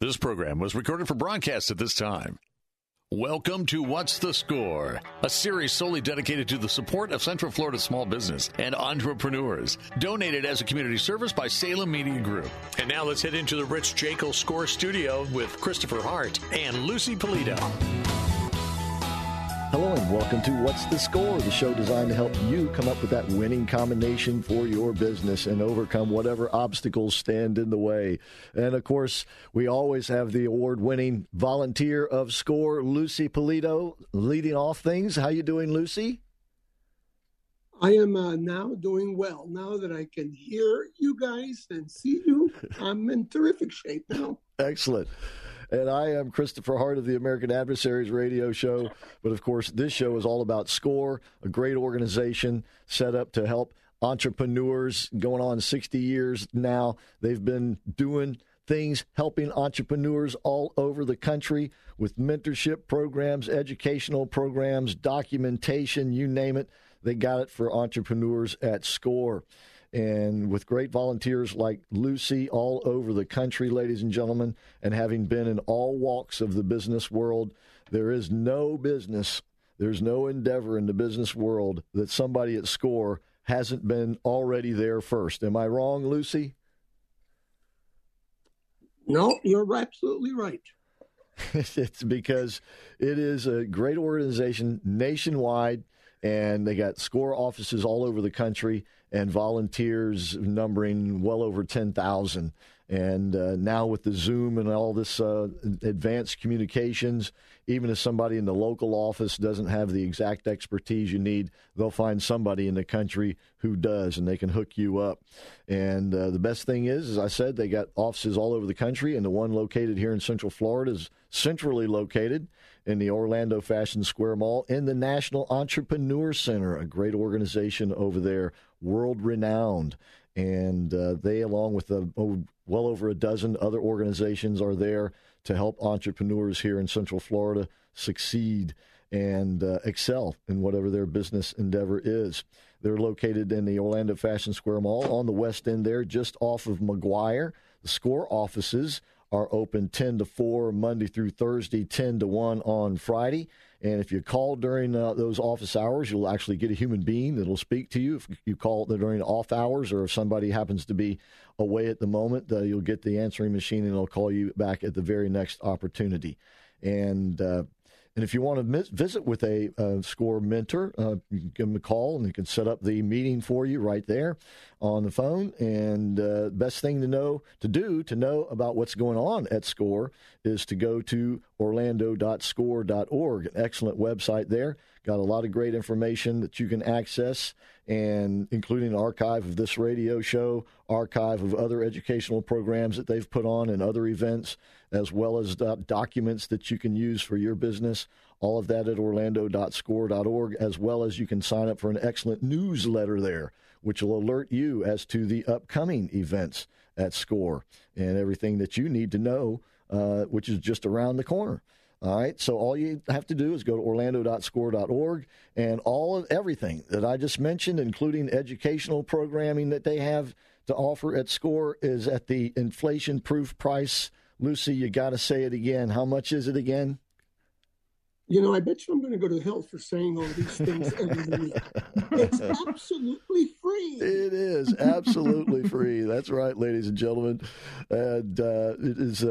This program was recorded for broadcast at this time. Welcome to What's the Score, a series solely dedicated to the support of Central Florida small business and entrepreneurs, donated as a community service by Salem Media Group. And now let's head into the Rich Jekyll Score Studio with Christopher Hart and Lucy Polito. Hello and welcome to What's the Score, the show designed to help you come up with that winning combination for your business and overcome whatever obstacles stand in the way. And, of course, we always have the award-winning volunteer of SCORE, Lucy Polito, leading off things. How you doing, Lucy? I am now doing well. Now that I can hear you guys and see you, I'm in terrific shape now. Excellent. And I am Christopher Hart of the American Adversaries Radio Show. But, of course, this show is all about SCORE, a great organization set up to help entrepreneurs going on 60 years now. They've been doing things, helping entrepreneurs all over the country with mentorship programs, educational programs, documentation, you name it. They got it for entrepreneurs at SCORE. And with great volunteers like Lucy all over the country, ladies and gentlemen, and having been in all walks of the business world, there is no business, there's no endeavor in the business world that somebody at SCORE hasn't been already there first. Am I wrong, Lucy? No, you're absolutely right. It's because it is a great organization nationwide, and they got SCORE offices all over the country and volunteers numbering well over 10,000. And now with the Zoom and all this advanced communications, even if somebody in the local office doesn't have the exact expertise you need, they'll find somebody in the country who does, and they can hook you up. And the best thing is, as I said, they got offices all over the country, and the one located here in Central Florida is centrally located in the Orlando Fashion Square Mall in the National Entrepreneur Center, a great organization over there, world-renowned. And they, along with well over a dozen other organizations, are there to help entrepreneurs here in Central Florida succeed and excel in whatever their business endeavor is. They're located in the Orlando Fashion Square Mall on the west end there, just off of McGuire. The SCORE offices are open 10 to 4 Monday through Thursday, 10 to 1 on Friday. And if you call during those office hours, you'll actually get a human being that will speak to you. If you call during off hours or if somebody happens to be away at the moment, you'll get the answering machine and it'll call you back at the very next opportunity. And if you want to visit with a SCORE mentor, you can give them a call and they can set up the meeting for you right there on the phone. And the best thing to know about what's going on at SCORE is to go to orlando.score.org, an excellent website there. Got a lot of great information that you can access, and including an archive of this radio show, archive of other educational programs that they've put on and other events, as well as documents that you can use for your business. All of that at orlando.score.org, as well as you can sign up for an excellent newsletter there, which will alert you as to the upcoming events at SCORE and everything that you need to know, which is just around the corner. All right, so all you have to do is go to orlando.score.org, and all of everything that I just mentioned, including educational programming that they have to offer at SCORE, is at the inflation-proof price. Lucy, you got to say it again. How much is it again? You know, I bet you I'm going to go to hell for saying all these things every week. It's absolutely free. It is absolutely free. That's right, ladies and gentlemen. And it is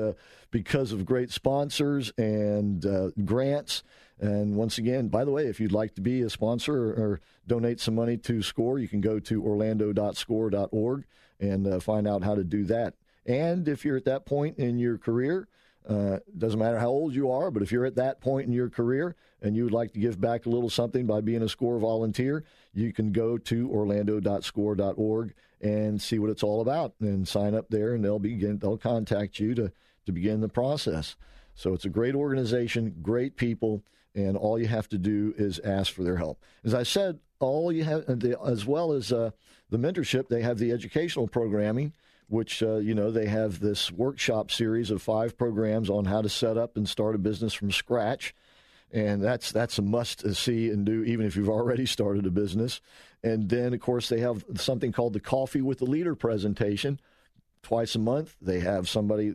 because of great sponsors and grants. And once again, by the way, if you'd like to be a sponsor or donate some money to SCORE, you can go to orlando.score.org and find out how to do that. And if you're at that point in your career, Doesn't matter how old you are, but if you're at that point in your career and you would like to give back a little something by being a SCORE volunteer, you can go to orlando.score.org and see what it's all about and sign up there, and they'll contact you to begin the process. So it's a great organization, great people, and all you have to do is ask for their help. As I said, all you have, as well as the mentorship, they have the educational programming, which, they have this workshop series of 5 programs on how to set up and start a business from scratch. And that's a must to see and do, even if you've already started a business. And then, of course, they have something called the Coffee with the Leader presentation. Twice a month, they have somebody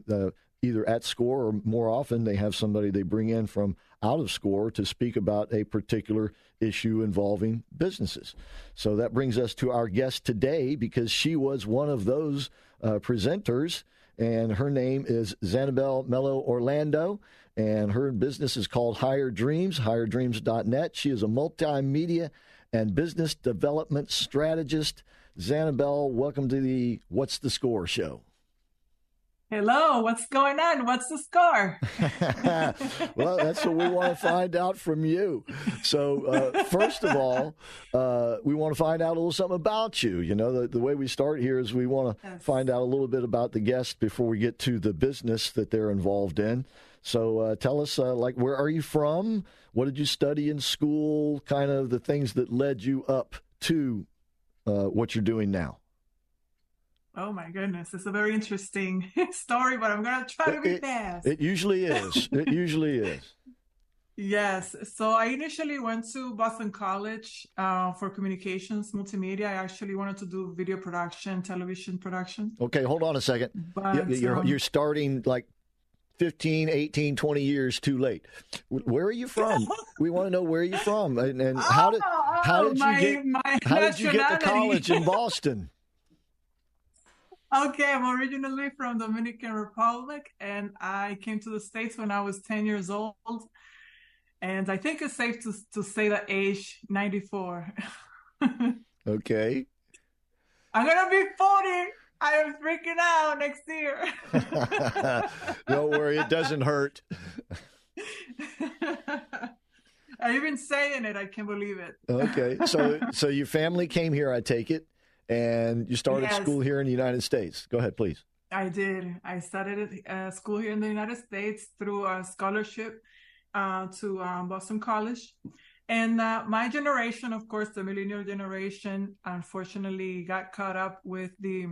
either at SCORE, or more often they have somebody they bring in from out of SCORE to speak about a particular issue involving businesses. So that brings us to our guest today, because she was one of those presenters, and her name is Zanibel Melo Orlando, and her business is called Higher Dreams, HigherDreams.net. She is a multimedia and business development strategist. Zanibel, welcome to the What's the Score show. Hello, what's going on? What's the score? Well, that's what we want to find out from you. So first of all, we want to find out a little something about you. You know, the way we start here is we want to find out a little bit about the guest before we get to the business that they're involved in. So tell us, where are you from? What did you study in school? Kind of the things that led you up to what you're doing now. Oh my goodness, it's a very interesting story, but I'm going to try to be fast. It usually is. It usually is. Yes. So I initially went to Boston College for communications, multimedia. I actually wanted to do video production, television production. Okay, hold on a second. But, you're starting 15, 18, 20 years too late. Where are you from? We want to know where you're from, and how did you get to college in Boston? Okay, I'm originally from Dominican Republic, and I came to the States when I was 10 years old. And I think it's safe to say that age 94. Okay. I'm going to be 40. I am freaking out next year. Don't worry, it doesn't hurt. I've been saying it. I can't believe it. Okay, so your family came here, I take it. And you started school here in the United States. Go ahead, please. I did. I started school here in the United States through a scholarship to Boston College. And my generation, of course, the millennial generation, unfortunately got caught up with the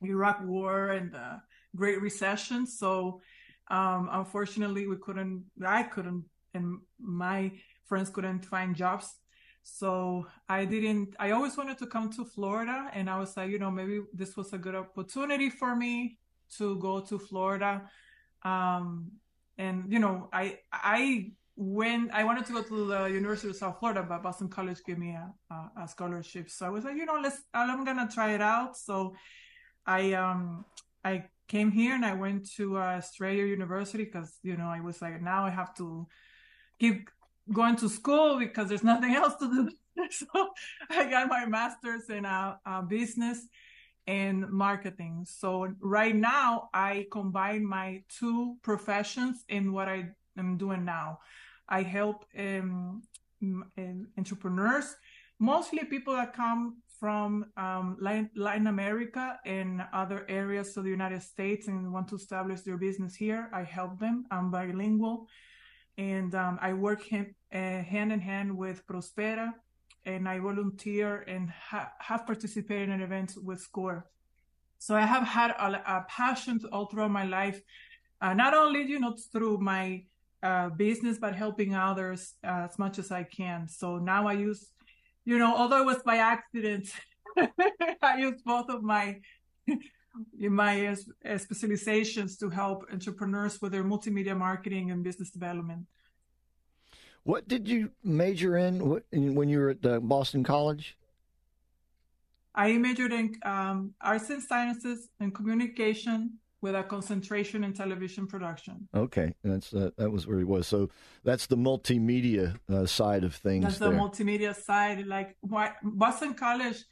Iraq War and the Great Recession. So unfortunately, I couldn't, and my friends couldn't find jobs. So I always wanted to come to Florida, and I was like, maybe this was a good opportunity for me to go to Florida. I wanted to go to the University of South Florida, but Boston College gave me a scholarship. So I was like, I'm going to try it out. So I came here and I went to Strayer University because, I was like, now I have to give going to school because there's nothing else to do. So I got my master's in business and marketing. So right now I combine my two professions in what I am doing now. I help entrepreneurs, mostly people that come from Latin America and other areas of the United States and want to establish their business here. I help them. I'm bilingual. And I work hand in hand with Prospera, and I volunteer and have participated in events with SCORE. So I have had a passion all throughout my life, not only, through my business, but helping others as much as I can. So now I use, although it was by accident, I use both of my specializations to help entrepreneurs with their multimedia marketing and business development. What did you major in when you were at Boston College? I majored in arts and sciences and communication with a concentration in television production. Okay, that was where he was. So that's the multimedia side of things. That's the multimedia side. Boston College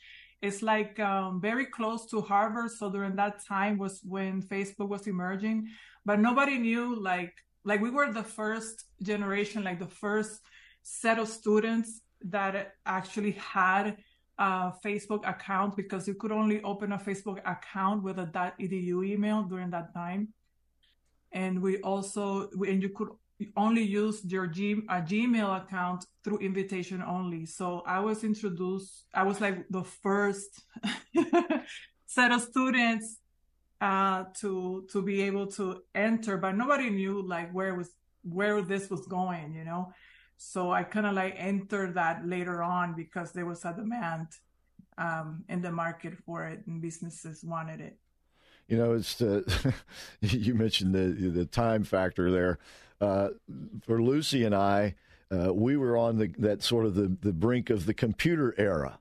It's like very close to Harvard. So during that time was when Facebook was emerging, but nobody knew, like we were the first generation, like the first set of students that actually had a Facebook account, because you could only open a Facebook account with a .edu email during that time. And we also, and you could only use your Gmail account through invitation only. So I was introduced, I was like the first set of students to be able to enter, but nobody knew like where this was going, you know? So I kind of like entered that later on because there was a demand in the market for it and businesses wanted it. You know, it's the, you mentioned the time factor there. For Lucy and I, we were on that sort of the brink of the computer era,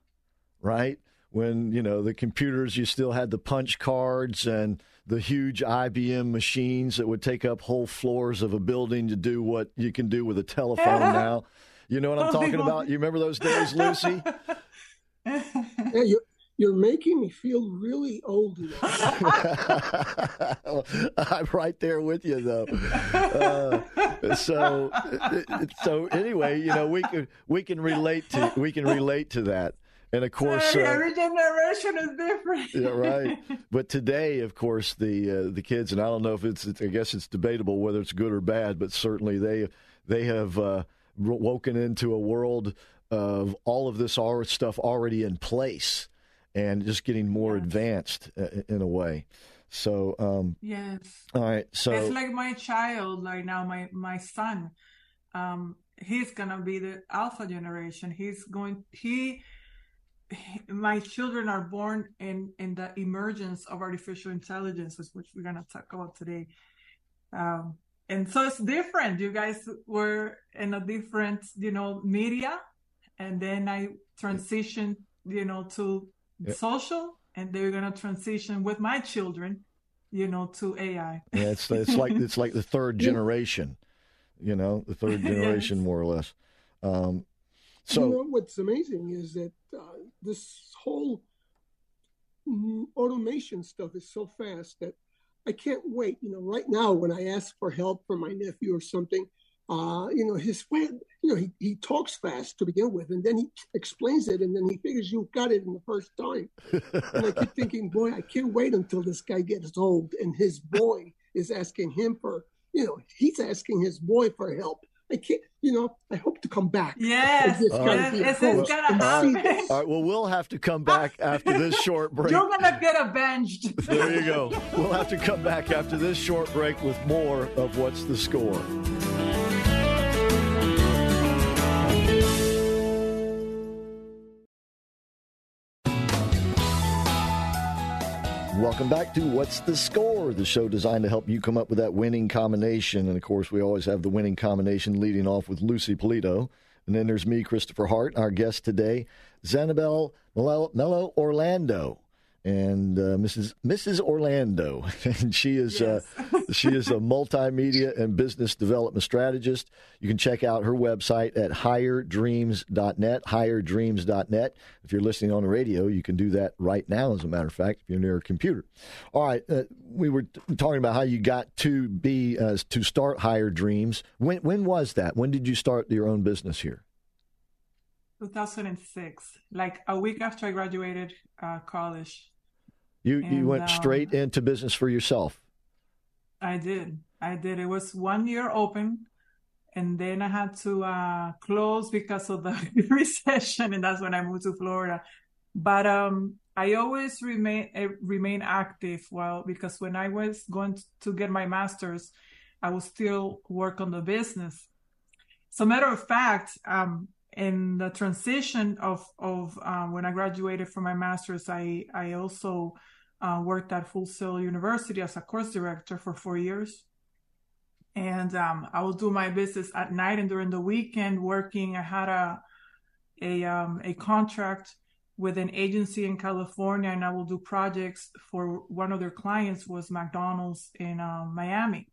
right? When, you know, the computers, you still had the punch cards and the huge IBM machines that would take up whole floors of a building to do what you can do with a telephone now. You know what I'm talking about? You remember those days, Lucy? Yeah, you're making me feel really old now. I'm right there with you, though. So anyway, you know, we can relate to that. And of course, every generation is different. Yeah, right. But today, of course, the kids, and I don't know if I guess it's debatable whether it's good or bad, but certainly they have woken into a world of all of this stuff already in place, and just getting more advanced in a way. So yes, all right. So it's like my child right now, my son. He's gonna be the alpha generation. My children are born in the emergence of artificial intelligence, which we're going to talk about today. And so it's different. You guys were in a different, you know, media. And then I transitioned, you know, to social. And they're going to transition with my children, you know, to AI. Yeah, it's like the third generation, you know, the third generation, more or less. So, you know, what's amazing is that this whole automation stuff is so fast that I can't wait. You know, right now when I ask for help for my nephew or something, you know, he talks fast to begin with, and then he explains it, and then he figures you've got it in the first time. And I keep thinking, boy, I can't wait until this guy gets old and his boy is asking him for, you know, he's asking his boy for help. I can't, you know, I hope to come back. Yes, it's going to happen. All right, well, we'll have to come back after this short break. You're going to get avenged. There you go. We'll have to come back after this short break with more of What's the Score? Welcome back to What's the Score, the show designed to help you come up with that winning combination. And, of course, we always have the winning combination leading off with Lucy Polito. And then there's me, Christopher Hart, our guest today, Zanibel Melo Orlando, and Mrs. Orlando. And she is, she is a multimedia and business development strategist. You can check out her website at HigherDreams.net, HigherDreams.net. If you're listening on the radio, you can do that right now, as a matter of fact, if you're near a computer. All right, we were talking about how you got to be, to start Higher Dreams. When was that? When did you start your own business here? 2006, like a week after I graduated college. You went straight into business for yourself? I did. It was 1 year open, and then I had to close because of the recession, and that's when I moved to Florida. But I always remain active, because when I was going to get my master's, I would still work on the business. So matter of fact, in the transition of when I graduated from my master's, I also worked at Full Sail University as a course director for 4 years. And I would do my business at night and during the weekend working. I had a contract with an agency in California, and I will do projects for one of their clients was McDonald's in Miami.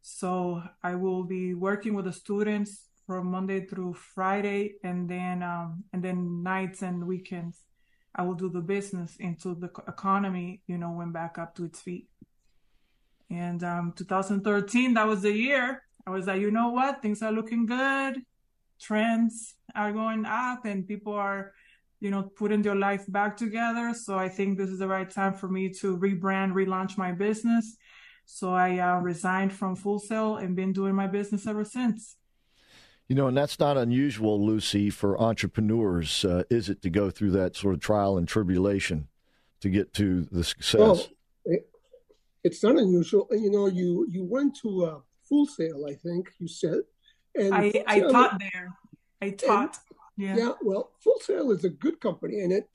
So I will be working with the students from Monday through Friday, and then nights and weekends. I will do the business until the economy, you know, went back up to its feet. And 2013, that was the year. I was like, you know what? Things are looking good. Trends are going up and people are, you know, putting their life back together. So I think this is the right time for me to rebrand, relaunch my business. So I resigned from Full Sail and been doing my business ever since. You know, and that's not unusual, Lucy, for entrepreneurs, is it, to go through that sort of trial and tribulation to get to the success? Well, it's not unusual. You know, you went to Full Sail, I think you said. And I taught there. I taught. And, yeah. Well, Full Sail is a good company, and it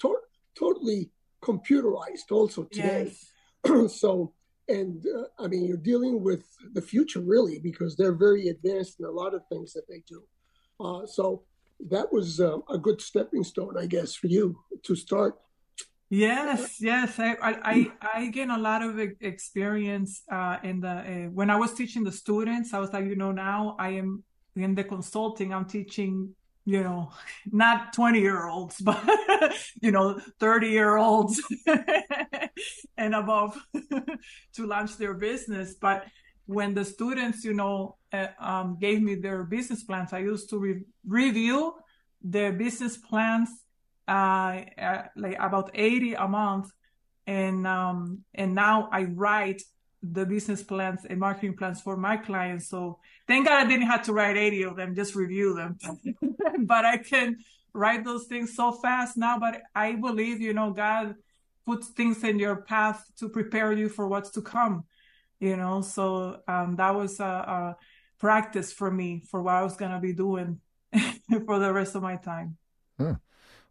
totally computerized also today. Yes. So. And I mean, you're dealing with the future, really, because they're very advanced in a lot of things that they do. So that was a good stepping stone, I guess, for you to start. Yes, yes. I gained a lot of experience in the when I was teaching the students. I was like, you know, now I am in the consulting. I'm teaching, you know, not 20-year-olds, but, you know, 30-year-olds and above to launch their business. But when the students, you know, gave me their business plans, I used to review their business plans, like about 80 a month. And now I write the business plans and marketing plans for my clients. So thank God I didn't have to write 80 of them, just review them. But I can write those things so fast now. But I believe, you know, God puts things in your path to prepare you for what's to come, you know. So that was a practice for me for what I was going to be doing for the rest of my time. Huh.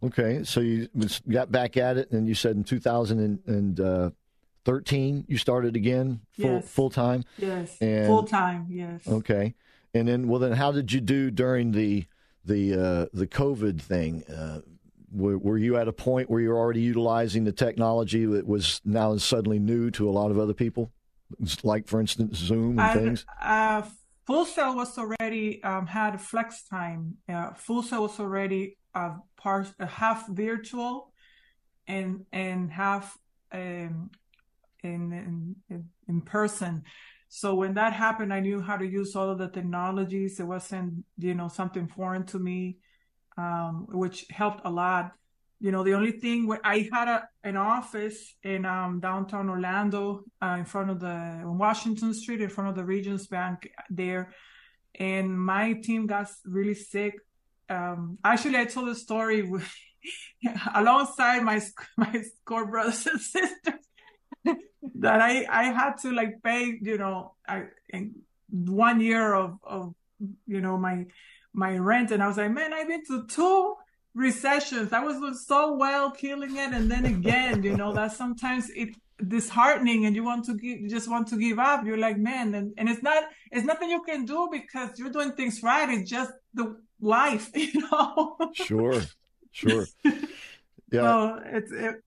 Okay. So you got back at it, and you said in 2013 you started again full time? Yes. Full time, yes. Okay. And then, well, then how did you do during the COVID thing? Were you at a point where you're already utilizing the technology that was now suddenly new to a lot of other people? Like, for instance, Zoom and things? Full Sail was already had flex time. Full Sail was already half virtual and half in person. So when that happened, I knew how to use all of the technologies. It wasn't, you know, something foreign to me, which helped a lot. You know, the only thing where I had an office in downtown Orlando, in front of the Washington Street, in front of the Regions Bank there. And my team got really sick. Actually, I told the story alongside my SCORE brothers and sisters. That I had to like pay, you know, 1 year of you know, my rent. And I was like, man, I've been to 2 recessions. I was doing so well, killing it. And then again, you know, that sometimes it's disheartening and you just want to give up. You're like, man, and it's nothing you can do because you're doing things right. It's just the life, you know? Sure. Yeah. So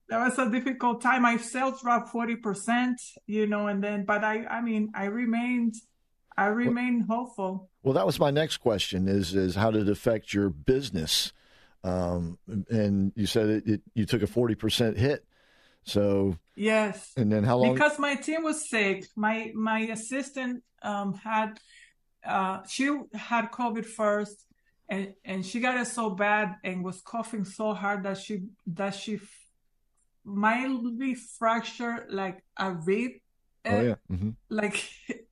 that was a difficult time. My sales dropped 40%, you know, and then, but I remained hopeful. Well, that was my next question is how did it affect your business? And you said you took a 40% hit. So yes. And then how long? Because my team was sick. My assistant, she had COVID first. And she got it so bad and was coughing so hard that she mildly fractured like a rib. Oh yeah. Mm-hmm. Like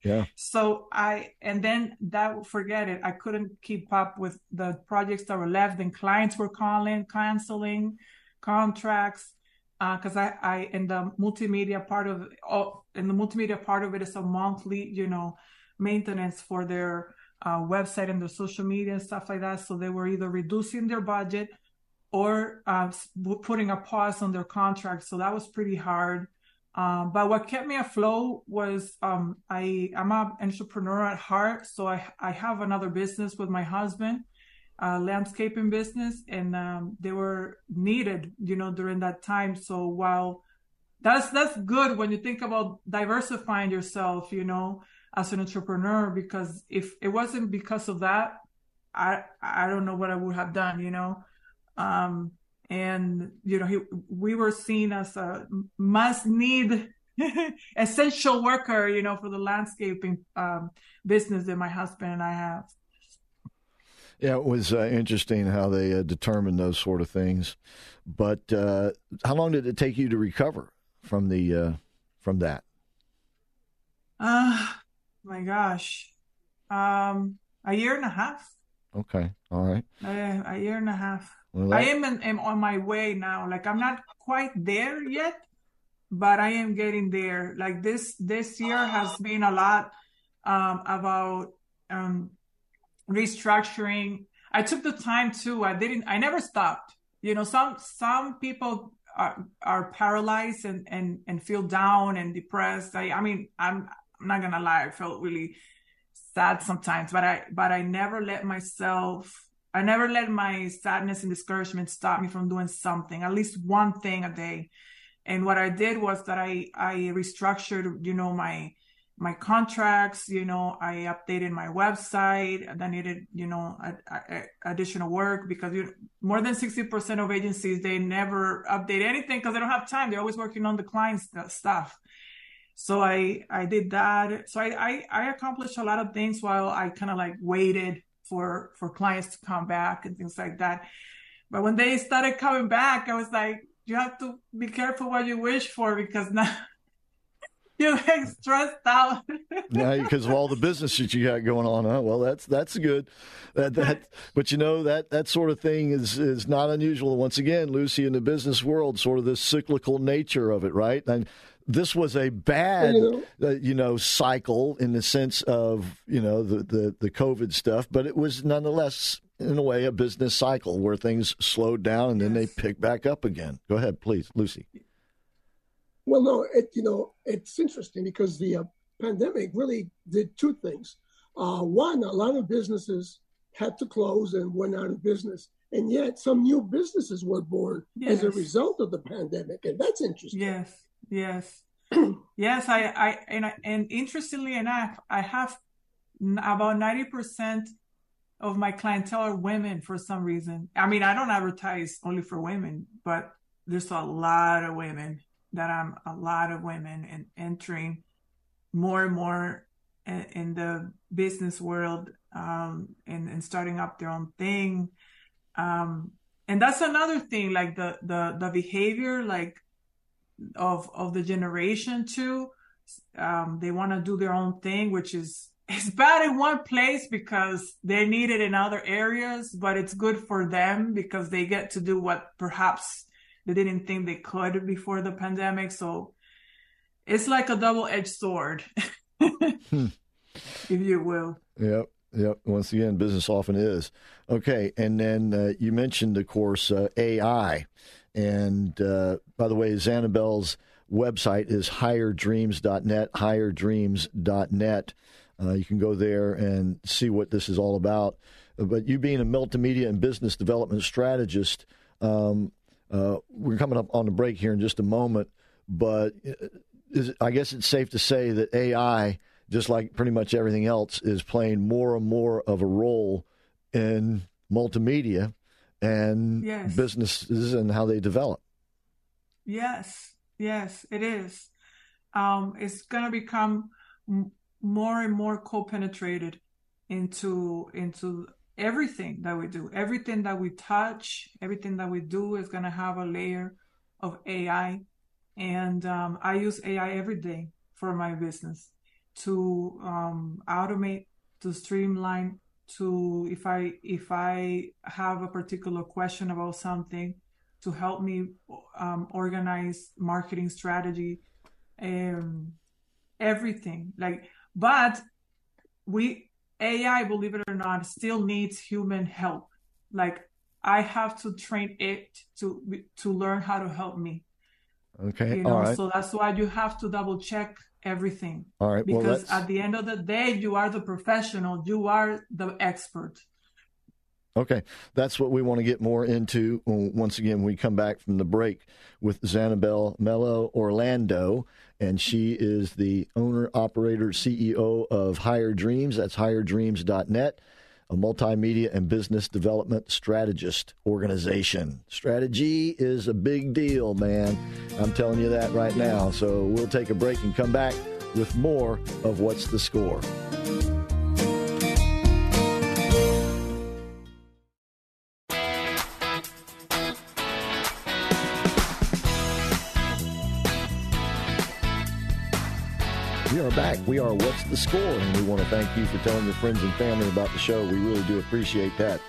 yeah. So forget it. I couldn't keep up with the projects that were left, and clients were calling, canceling contracts because the multimedia part of it is a monthly, you know, maintenance for their website and their social media and stuff like that. So they were either reducing their budget or putting a pause on their contract. So that was pretty hard. But what kept me afloat was I'm an entrepreneur at heart. So I have another business with my husband, landscaping business, and they were needed, you know, during that time. So while that's good when you think about diversifying yourself, you know, as an entrepreneur, because if it wasn't because of that, I don't know what I would have done, you know. And, you know, we were seen as a must need essential worker, you know, for the landscaping business that my husband and I have. Yeah, it was interesting how they determined those sort of things. But how long did it take you to recover from the from that? My gosh, a year and a half. Okay, all right. A year and a half. Well, I am on my way now. Like, I'm not quite there yet, but I am getting there. Like, this year has been a lot about restructuring. I took the time too. I never stopped. You know, some people are paralyzed and feel down and depressed. I mean, I'm not gonna lie, I felt really sad sometimes, but I never let myself, I never let my sadness and discouragement stop me from doing something, at least one thing a day. And what I did was that I restructured, you know, my contracts, you know, I updated my website, and I needed, you know, additional work, because more than 60% of agencies, they never update anything because they don't have time. They're always working on the client's stuff. So I did that. So I accomplished a lot of things while I kind of like waited for clients to come back and things like that. But when they started coming back, I was like, you have to be careful what you wish for, because now you're like stressed out. Now, because of all the business that you got going on, huh? Well, that's good. But you know, that sort of thing is not unusual. Once again, Lucy, in the business world, sort of the cyclical nature of it, right? And this was a bad, you know, cycle in the sense of, you know, the COVID stuff, but it was nonetheless, in a way, a business cycle where things slowed down and then they picked back up again. Go ahead, please, Lucy. Well, no, it's interesting because the pandemic really did two things. One, a lot of businesses had to close and went out of business. And yet some new businesses were born as a result of the pandemic. And that's interesting. Yes. Yes. Yes. And interestingly enough, I have about 90% of my clientele are women for some reason. I mean, I don't advertise only for women, but there's a lot of women and entering more and more in the business world, and starting up their own thing. And that's another thing, like the behavior, like, of the generation too. They want to do their own thing, which is bad in one place because they need it in other areas, but it's good for them because they get to do what perhaps they didn't think they could before the pandemic. So it's like a double-edged sword, if you will. Yep. Yep. Once again, business often is. Okay. And then you mentioned, of course, AI. And by the way, Zanibel's website is HigherDreams.net, HigherDreams.net. You can go there and see what this is all about. But you being a multimedia and business development strategist, we're coming up on the break here in just a moment. But I guess it's safe to say that AI, just like pretty much everything else, is playing more and more of a role in multimedia and businesses and how they develop. Yes, it is. It's going to become more and more co-penetrated into everything that we do. Everything that we touch, everything that we do is going to have a layer of AI. And I use AI every day for my business to automate, to streamline, to if I have a particular question about something, to help me organize marketing strategy, everything. Like, but AI, believe it or not, still needs human help. Like, I have to train it to learn how to help me. Okay, you know? All right. So that's why you have to double check everything. All right. Because at the end of the day, you are the professional, you are the expert. Okay. That's what we want to get more into. Once again, we come back from the break with Zanibel Melo Orlando, and she is the owner, operator, CEO of Higher Dreams. That's HigherDreams.net. a multimedia and business development strategist organization. Strategy is a big deal, man. I'm telling you that right now. So we'll take a break and come back with more of What's the Score? We are back. We are What's the Score? And we want to thank you for telling your friends and family about the show. We really do appreciate that.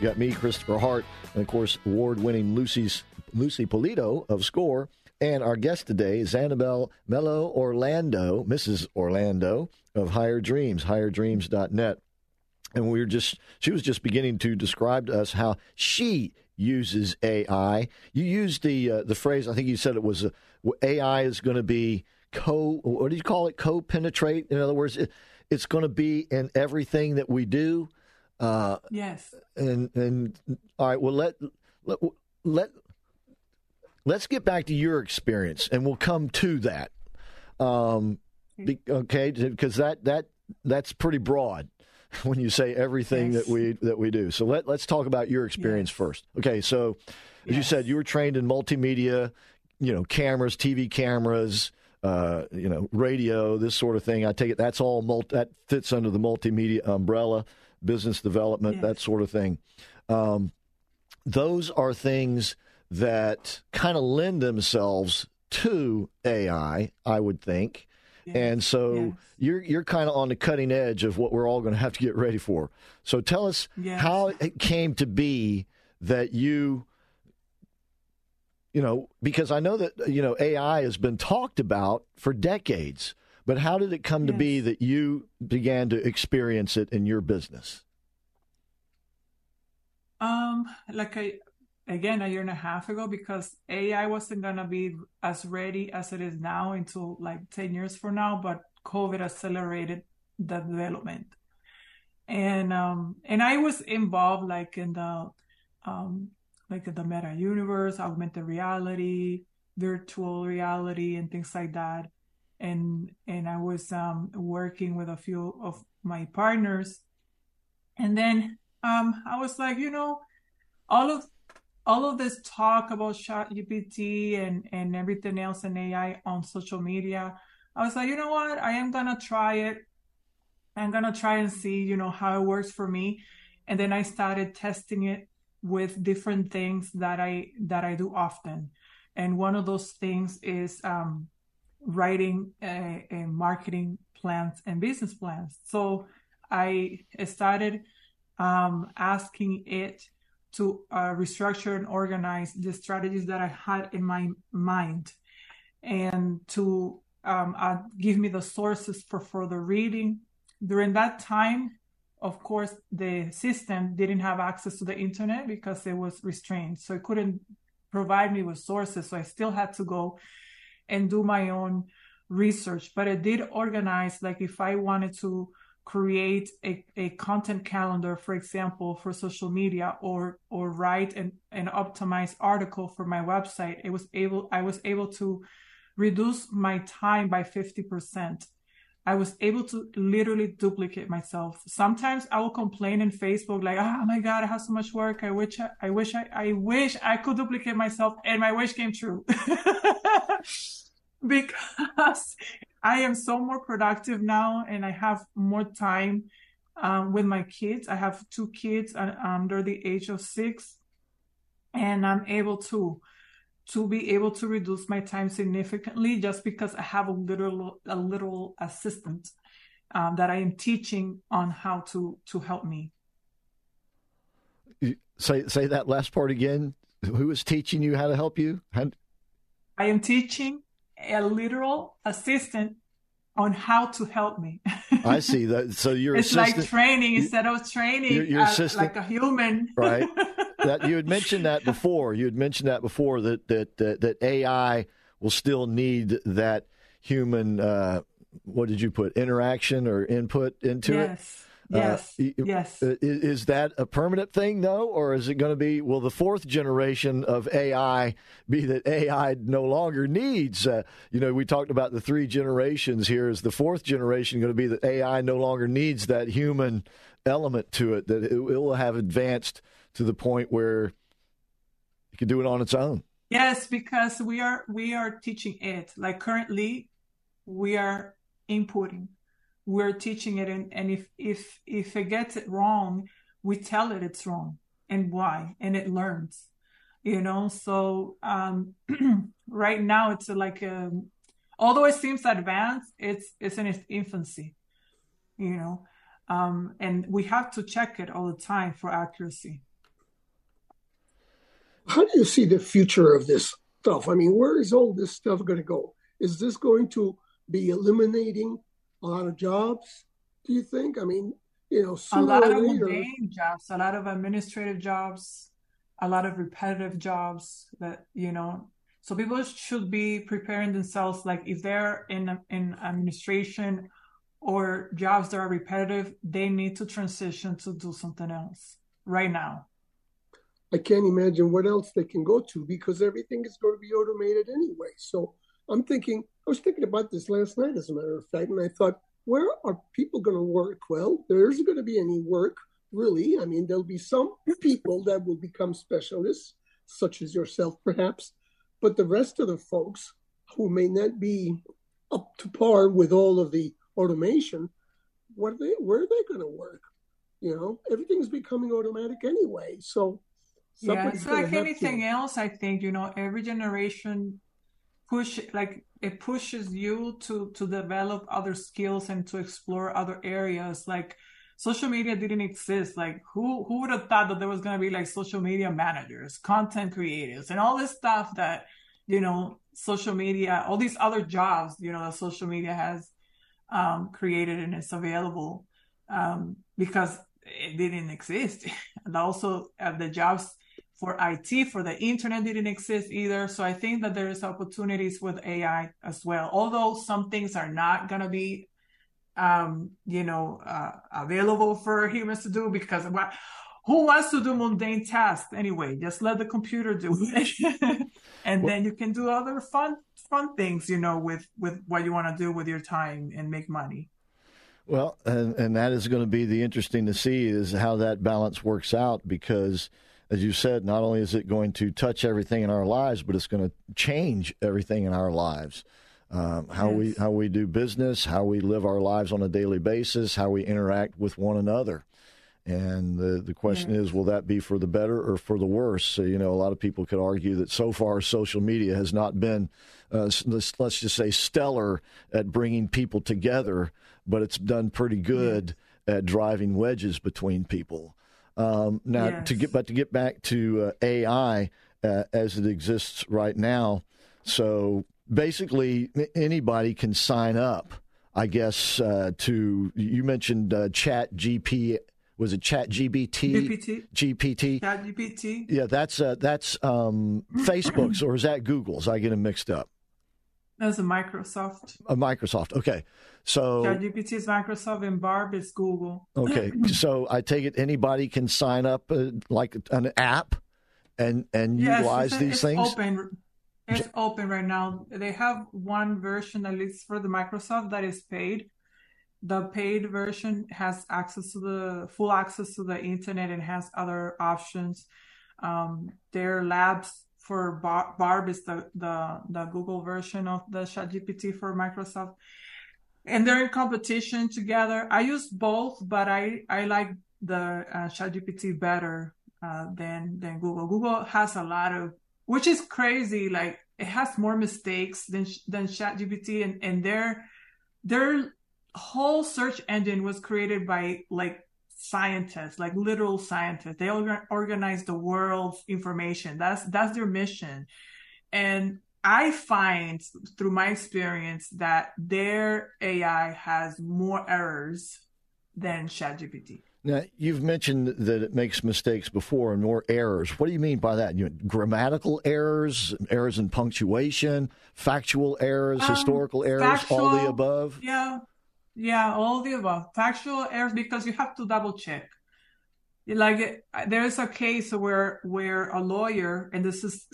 You got me, Christopher Hart, and of course, award-winning Lucy Polito of SCORE. And our guest today is Zanibel Melo Orlando, Mrs. Orlando of Higher Dreams, HigherDreams.net. And she was just beginning to describe to us how she uses AI. You used the phrase, I think you said it was AI is going to be co-penetrate? In other words, it's going to be in everything that we do. Yes. And all right, well, let's get back to your experience, and we'll come to that. Okay, because that's pretty broad when you say everything yes. that we do. So let's talk about your experience yes. first. Okay, so as yes. you said, you were trained in multimedia, cameras, TV cameras, radio, this sort of thing. I take it that's all that fits under the multimedia umbrella, business development, yes. that sort of thing. Those are things that kind of lend themselves to AI, I would think. Yes. And so yes. you're kind of on the cutting edge of what we're all going to have to get ready for. So tell us yes. how it came to be that you because I know that, AI has been talked about for decades, but how did it come yes. to be that you began to experience it in your business? A year and a half ago, because AI wasn't going to be as ready as it is now until 10 years from now, but COVID accelerated the development. And I was involved in the the meta universe, augmented reality, virtual reality, and things like that. And I was working with a few of my partners. And then I was like, all of this talk about ChatGPT and everything else and AI on social media, I was like, you know what? I am going to try it. I'm going to try and see, how it works for me. And then I started testing it with different things that I do often. And one of those things is writing a marketing plans and business plans. So I started asking it to restructure and organize the strategies that I had in my mind, and to give me the sources for further reading. During that time, of course, the system didn't have access to the internet because it was restrained. So it couldn't provide me with sources. So I still had to go and do my own research, but it did organize, if I wanted to create a content calendar, for example, for social media, or write an optimized article for my website, I was able to reduce my time by 50%. I was able to literally duplicate myself. Sometimes I will complain in Facebook, oh my God, I have so much work. I wish I could duplicate myself. And my wish came true because I am so more productive now, and I have more time with my kids. I have two kids under the age of 6, and I'm able to be able to reduce my time significantly just because I have a little assistant that I am teaching on how to help me. Say that last part again. Who is teaching you how to help you? I am teaching a literal assistant on how to help me. I see that. So your assistant, training instead of training, your assistant, like a human, right? That you had mentioned that before. That AI will still need that human. What did you put? Interaction or input into yes. it? Yes. Yes. Is that a permanent thing, though, or is it going to be, will the fourth generation of AI be that AI no longer needs? We talked about the three generations here. Is the fourth generation going to be that AI no longer needs that human element to it, that it will have advanced to the point where it can do it on its own? Yes, because we are teaching it. Like currently, we are inputting. We're teaching it, and if it gets it wrong, we tell it it's wrong and why, and it learns, So right now it's like although it seems advanced, it's in its infancy, and we have to check it all the time for accuracy. How do you see the future of this stuff? I mean, where is all this stuff going to go? Is this going to be eliminating a lot of jobs, do you think? I mean, a lot of mundane jobs, a lot of administrative jobs, a lot of repetitive jobs that, so people should be preparing themselves, like if they're in administration or jobs that are repetitive, they need to transition to do something else right now. I can't imagine what else they can go to because everything is going to be automated anyway. So I was thinking about this last night, as a matter of fact, and I thought, where are people going to work? Well, there isn't going to be any work, really. I mean, there'll be some people that will become specialists, such as yourself, perhaps, but the rest of the folks who may not be up to par with all of the automation, where are they going to work? Everything's becoming automatic anyway. So, yeah, it's like anything else. I think, every generation it pushes you to develop other skills and to explore other areas. Like social media didn't exist. Like who would have thought that there was going to be like social media managers, content creators, and all this stuff that, social media, all these other jobs, that social media has created, and it's available because it didn't exist. And also the jobs for IT, for the internet didn't exist either. So I think that there is opportunities with AI as well. Although some things are not going to be, available for humans to do because who wants to do mundane tasks anyway? Just let the computer do it. Then you can do other fun things, with what you want to do with your time and make money. Well, and that is going to be the interesting to see is how that balance works out because, as you said, not only is it going to touch everything in our lives, but it's going to change everything in our lives. How we do business, how we live our lives on a daily basis, how we interact with one another. And the question is, will that be for the better or for the worse? So, a lot of people could argue that so far social media has not been, let's just say, stellar at bringing people together, but it's done pretty good at driving wedges between people. To get back to AI as it exists right now, so basically anybody can sign up, I guess. You mentioned ChatGPT. Was it ChatGPT? GPT. ChatGPT. Yeah, that's Facebook's, or is that Google's? I get them mixed up. That's a Microsoft. Okay. So ChatGPT is Microsoft and Bard is Google. Okay. So I take it anybody can sign up like an app and utilize these things? Open. It's open right now. They have one version, at least for the Microsoft, that is paid. The paid version has access to full access to the internet and has other options. Their labs for Barb is the Google version of the ChatGPT for Microsoft. And they're in competition together. I use both, but I like the ChatGPT better than Google. Google has a lot of, which is crazy, like it has more mistakes than ChatGPT. And their whole search engine was created by like scientists, like literal scientists. They organize the world's information. That's their mission. And I find through my experience that their AI has more errors than ChatGPT. Now, you've mentioned that it makes mistakes before and more errors. What do you mean by that? Grammatical errors, errors in punctuation, factual errors, historical errors, all the above? Yeah. Yeah, all the above. Factual errors, because you have to double check. Like, there is a case where a lawyer, and this is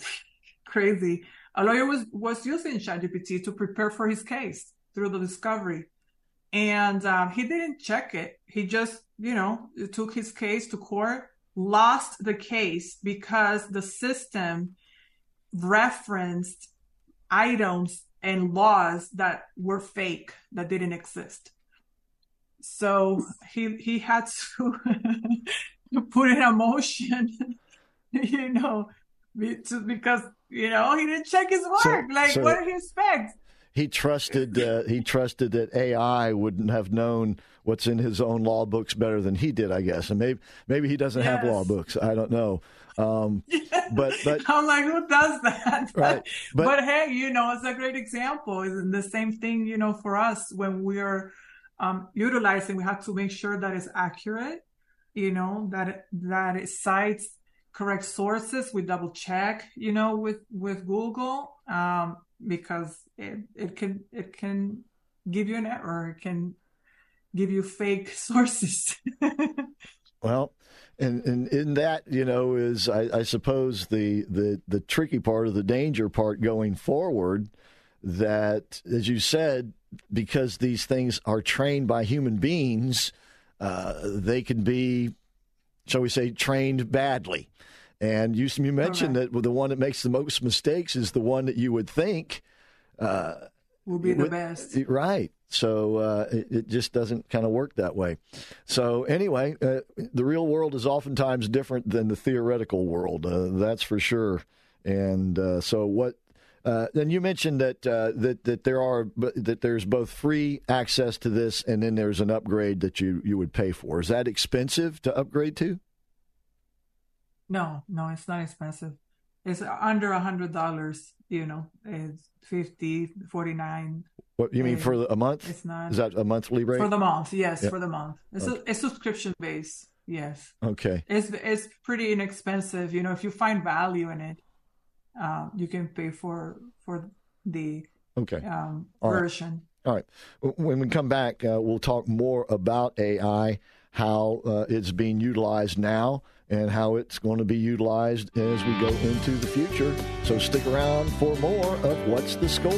crazy, a lawyer was using ChatGPT to prepare for his case through the discovery. And he didn't check it. He just, took his case to court, lost the case because the system referenced items and laws that were fake, that didn't exist. So he had to put in a motion, because, he didn't check his work. What did he expect? He trusted that AI wouldn't have known what's in his own law books better than he did, I guess. And maybe he doesn't have law books. I don't know. But I'm like, who does that? Right. But hey, it's a great example. It's the same thing, for us when we're utilizing, we have to make sure that it's accurate, that it cites correct sources. We double check, with Google, because it can give you an error. It can give you fake sources. Well, and in that, is I suppose the tricky part or the danger part going forward, that, as you said, because these things are trained by human beings, they can be, shall we say, trained badly. And you mentioned that the one that makes the most mistakes is the one that you would think will be the best. Right. So it just doesn't kind of work that way. So anyway, the real world is oftentimes different than the theoretical world. That's for sure. And so what? And you mentioned that there's both free access to this, and then there's an upgrade that you would pay for. Is that expensive to upgrade to? No, it's not expensive. It's under $100. It's $50.49. What you mean for a month? It's not. Is that a monthly rate? For the month, yes, yep. For the month. It's a subscription based. Yes. Okay. It's pretty inexpensive. If you find value in it, you can pay for the version. All right. When we come back, we'll talk more about AI, how it's being utilized now, and how it's going to be utilized as we go into the future. So stick around for more of What's the Score?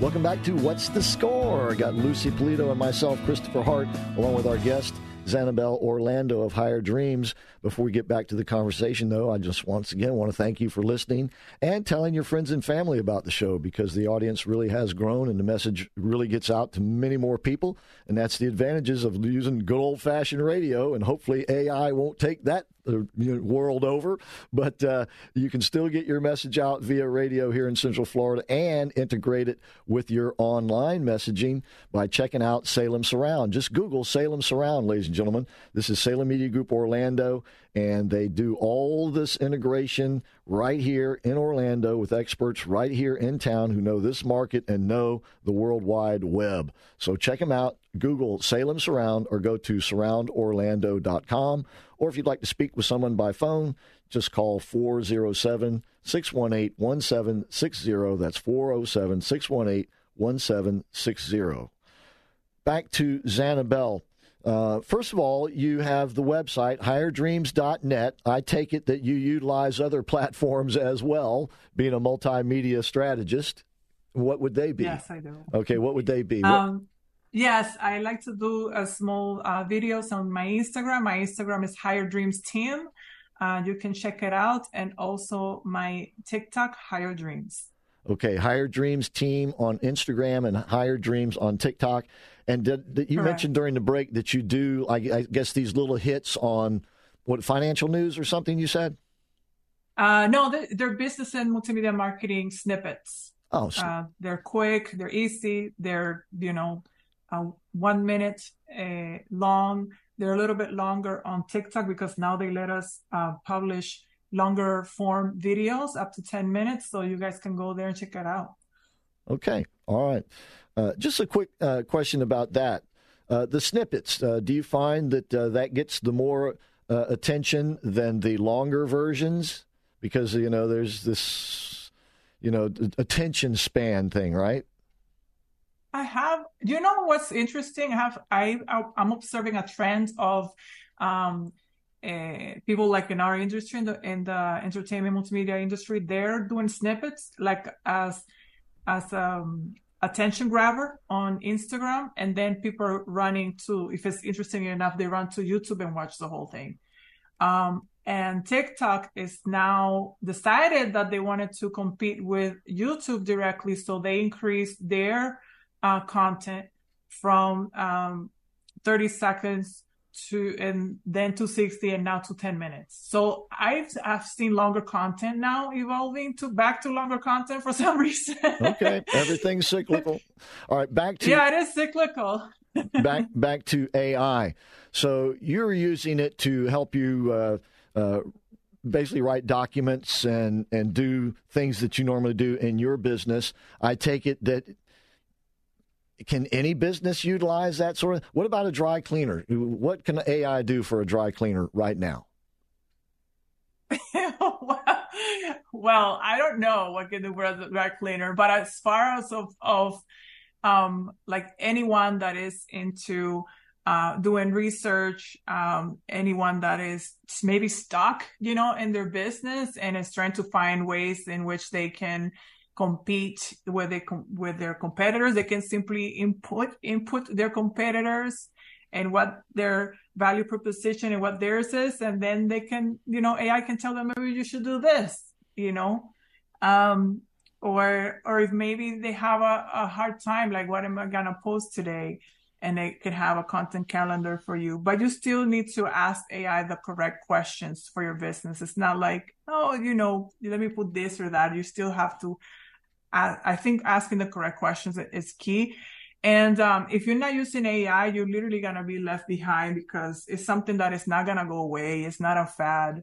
Welcome back to What's the Score? I got Lucy Polito and myself, Christopher Hart, along with our guest, Zanibel Orlando of Higher Dreams. Before we get back to the conversation, though, I just once again want to thank you for listening and telling your friends and family about the show, because the audience really has grown and the message really gets out to many more people. And that's the advantages of using good old-fashioned radio, and hopefully AI won't take that world over, but you can still get your message out via radio here in Central Florida and integrate it with your online messaging by checking out Salem Surround. Just Google Salem Surround, ladies and gentlemen. This is Salem Media Group Orlando, and they do all this integration right here in Orlando with experts right here in town who know this market and know the World Wide Web. So check them out. Google Salem Surround or go to surroundorlando.com. Or if you'd like to speak with someone by phone, just call 407-618-1760. That's 407-618-1760. Back to Zanibel. First of all, you have the website, HigherDreams.net. I take it that you utilize other platforms as well, being a multimedia strategist. What would they be? Yes, I do. Okay, what would they be? Yes, I like to do small videos on my Instagram. My Instagram is Higher Dreams Team. You can check it out. And also my TikTok, Higher Dreams. Okay, Higher Dreams Team on Instagram and Higher Dreams on TikTok. And you Correct. Mentioned during the break that you do, I guess, these little hits on financial news or something you said? No, they're business and multimedia marketing snippets. Oh, so. They're quick, they're easy, they're, 1 minute long. They're a little bit longer on TikTok because now they let us publish longer form videos up to 10 minutes. So you guys can go there and check it out. Okay. All right. Just a quick question about that. The snippets, do you find that gets the more attention than the longer versions because, you know, there's this, you know, attention span thing, right? I have, you know, what's interesting? I'm observing a trend of people like in our industry, in the entertainment multimedia industry. They're doing snippets like as attention grabber on Instagram, and then people are running to, if it's interesting enough, they run to YouTube and watch the whole thing. And TikTok is now decided that they wanted to compete with YouTube directly, so they increased their content from 30 seconds to, and then to 60, and now to 10 minutes. So I've seen longer content now evolving to back to longer content for some reason. Okay, everything's cyclical. All right, back to it is cyclical. back to AI. So you're using it to help you basically write documents and do things that you normally do in your business. I take it that. Can any business utilize that sort of? What about a dry cleaner? What can AI do for a dry cleaner right now? Well, I don't know what can do for a dry cleaner, but as far as of like anyone that is into doing research, anyone that is maybe stuck, you know, in their business and is trying to find ways in which they can compete with their competitors. They can simply input their competitors and what their value proposition and what theirs is, and then they can, you know, AI can tell them, maybe you should do this, you know, or if maybe they have a hard time, like, what am I gonna post today? And they could have a content calendar for you, but you still need to ask AI the correct questions for your business. It's not like, oh, you know, let me put this or that. You still have to, I think asking the correct questions is key. And if you're not using AI, you're literally going to be left behind because it's something that is not going to go away. It's not a fad,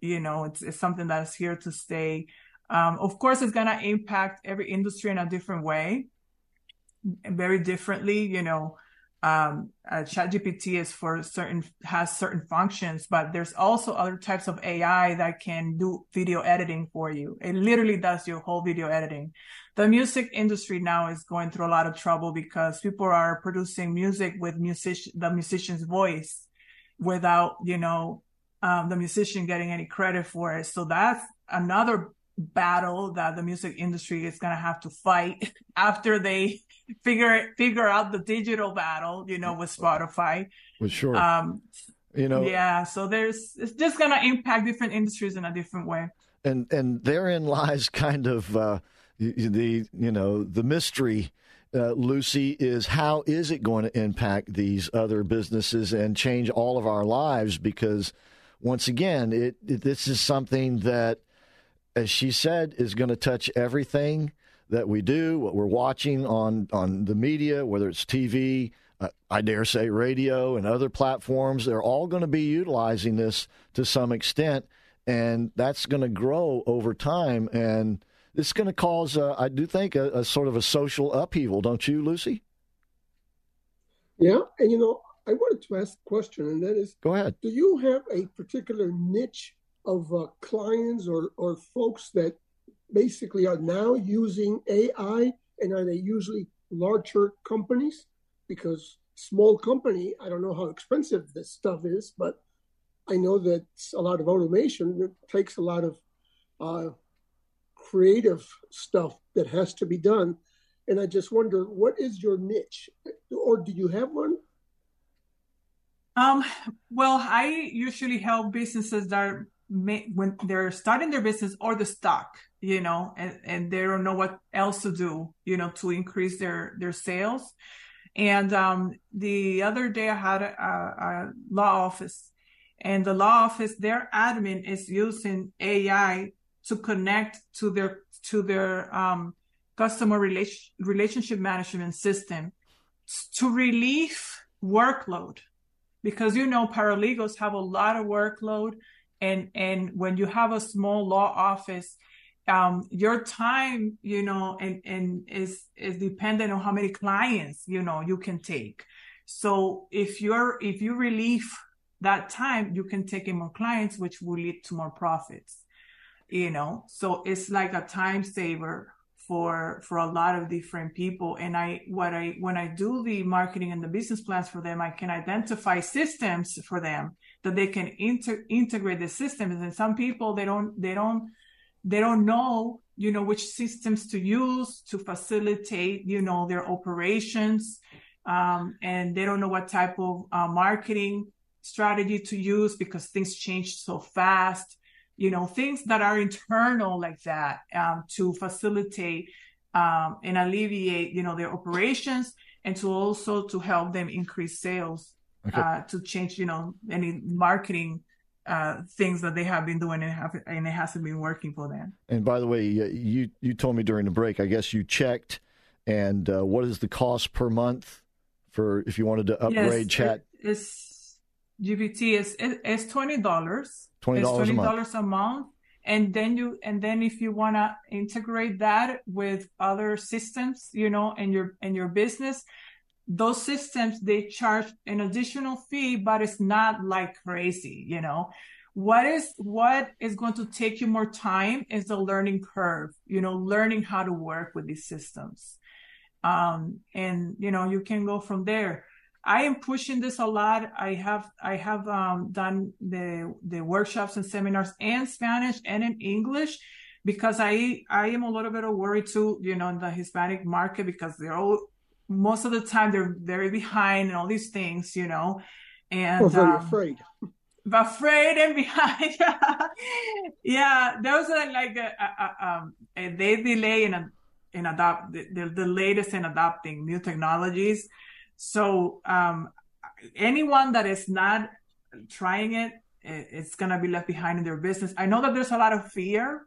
you know, it's something that is here to stay. Of course, it's going to impact every industry in a different way. Very differently, you know. ChatGPT is for has certain functions, but there's also other types of AI that can do video editing for you. It literally does your whole video editing. The music industry now is going through a lot of trouble because people are producing music with the musician's voice without, you know, the musician getting any credit for it. So that's another battle that the music industry is going to have to fight after they figure out the digital battle, you know, with Spotify. Well, sure. You know, yeah. So it's just going to impact different industries in a different way. And therein lies kind of the mystery, Lucy, is how is it going to impact these other businesses and change all of our lives? Because once again, this is something that, as she said, is going to touch everything that we do, what we're watching on the media, whether it's TV, I dare say radio and other platforms. They're all going to be utilizing this to some extent, and that's going to grow over time. And it's going to cause, I do think, a sort of a social upheaval, don't you, Lucy? Yeah, and, you know, I wanted to ask a question, and that is, go ahead. Do you have a particular niche of clients or folks that basically are now using AI, and are they usually larger companies? Because small company, I don't know how expensive this stuff is, but I know that a lot of automation, it takes a lot of creative stuff that has to be done. And I just wonder, what is your niche? Or do you have one? Well, I usually help businesses that are when they're starting their business or the stock, you know, and they don't know what else to do, you know, to increase their sales. And the other day I had a law office, and the law office, their admin is using AI to connect to their customer relationship management system to relieve workload, because, you know, paralegals have a lot of workload. And when you have a small law office, your time, you know, and is dependent on how many clients, you know, you can take. So if you relieve that time you can take in more clients, which will lead to more profits, you know? So it's like a time saver for a lot of different people. And when I do the marketing and the business plans for them, I can identify systems for them that they can integrate the systems. And some people, they don't know, you know, which systems to use to facilitate, you know, their operations. And they don't know what type of marketing strategy to use because things change so fast, you know, things that are internal like that, to facilitate, and alleviate, you know, their operations, and to also to help them increase sales, okay, to change, you know, any marketing things that they have been doing and it hasn't been working for them. And by the way, you told me during the break, I guess you checked, and what is the cost per month for if you wanted to upgrade? Yes, chat? GPT is $20. $20 a month, and then if you want to integrate that with other systems, you know, in your business, those systems, they charge an additional fee, but it's not like crazy, you know. What is going to take you more time is the learning curve, you know, learning how to work with these systems, and you know, you can go from there. I am pushing this a lot. I have done the workshops and seminars in Spanish and in English, because I am a little bit worried too, you know, in the Hispanic market, because most of the time they're very behind and all these things, you know, and very afraid and behind. Yeah, there was like a day delay in adopt the latest in adopting new technologies. So anyone that is not trying it, it's going to be left behind in their business. I know that there's a lot of fear,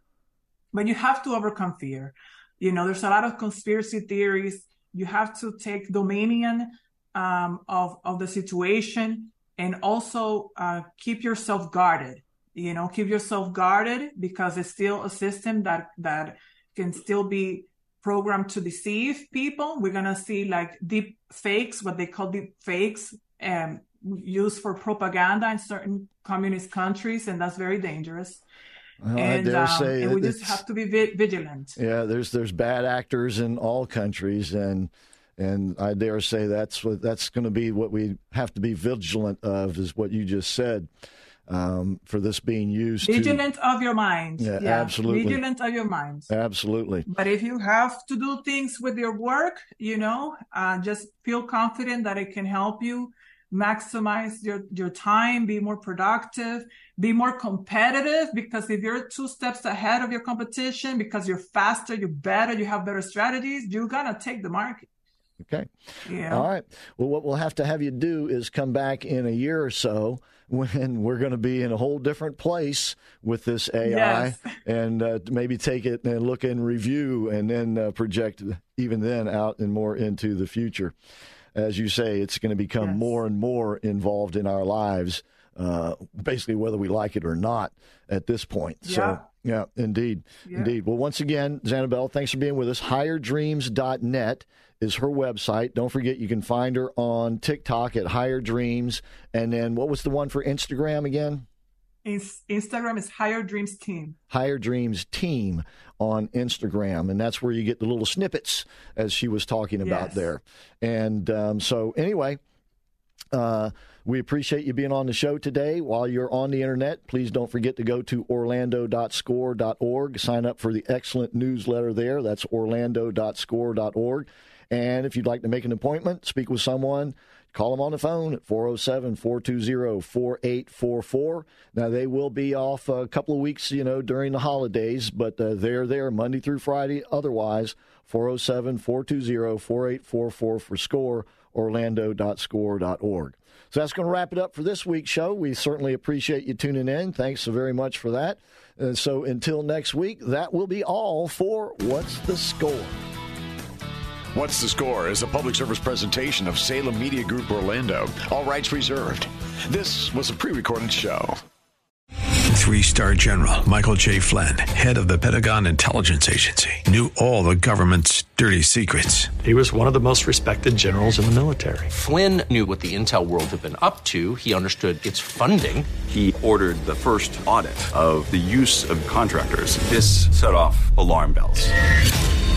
but you have to overcome fear. You know, there's a lot of conspiracy theories. You have to take dominion of the situation, and also keep yourself guarded. You know, keep yourself guarded, because it's still a system that can still be programmed to deceive people. We're going to see like deep fakes, what they call deep fakes, used for propaganda in certain communist countries. And that's very dangerous. Well, and I dare say and we just have to be vigilant. Yeah, there's bad actors in all countries. And I dare say that's going to be what we have to be vigilant of, is what you just said. For this being used. Vigilant of your mind. Yeah, yeah, absolutely. Vigilant of your mind. Absolutely. But if you have to do things with your work, you know, just feel confident that it can help you maximize your time, be more productive, be more competitive, because if you're 2 steps ahead of your competition, because you're faster, you're better, you have better strategies, you're going to take the market. Okay. Yeah. All right. Well, what we'll have to have you do is come back in a year or so, when we're going to be in a whole different place with this AI. Yes. And maybe take it and look and review, and then project even then out and more into the future. As you say, it's going to become more and more involved in our lives, basically whether we like it or not at this point. Yeah. So, yeah, indeed. Yeah. Indeed. Well, once again, Zanibel, thanks for being with us. HigherDreams.net is her website. Don't forget, you can find her on TikTok at Higher Dreams. And then what was the one for Instagram again? Instagram is Higher Dreams Team. Higher Dreams Team on Instagram. And that's where you get the little snippets, as she was talking about there. And so anyway, we appreciate you being on the show today. While you're on the internet, please don't forget to go to orlando.score.org. Sign up for the excellent newsletter there. That's orlando.score.org. And if you'd like to make an appointment, speak with someone, call them on the phone at 407-420-4844. Now, they will be off a couple of weeks, you know, during the holidays, but they're there Monday through Friday. Otherwise, 407-420-4844 for SCORE, orlando.score.org. So that's going to wrap it up for this week's show. We certainly appreciate you tuning in. Thanks so very much for that. And so until next week, that will be all for What's the Score? What's the Score is a public service presentation of Salem Media Group, Orlando. All rights reserved. This was a pre-recorded show. 3-star general Michael J. Flynn, head of the Pentagon Intelligence Agency, knew all the government's dirty secrets. He was one of the most respected generals in the military. Flynn knew what the intel world had been up to. He understood its funding. He ordered the first audit of the use of contractors. This set off alarm bells.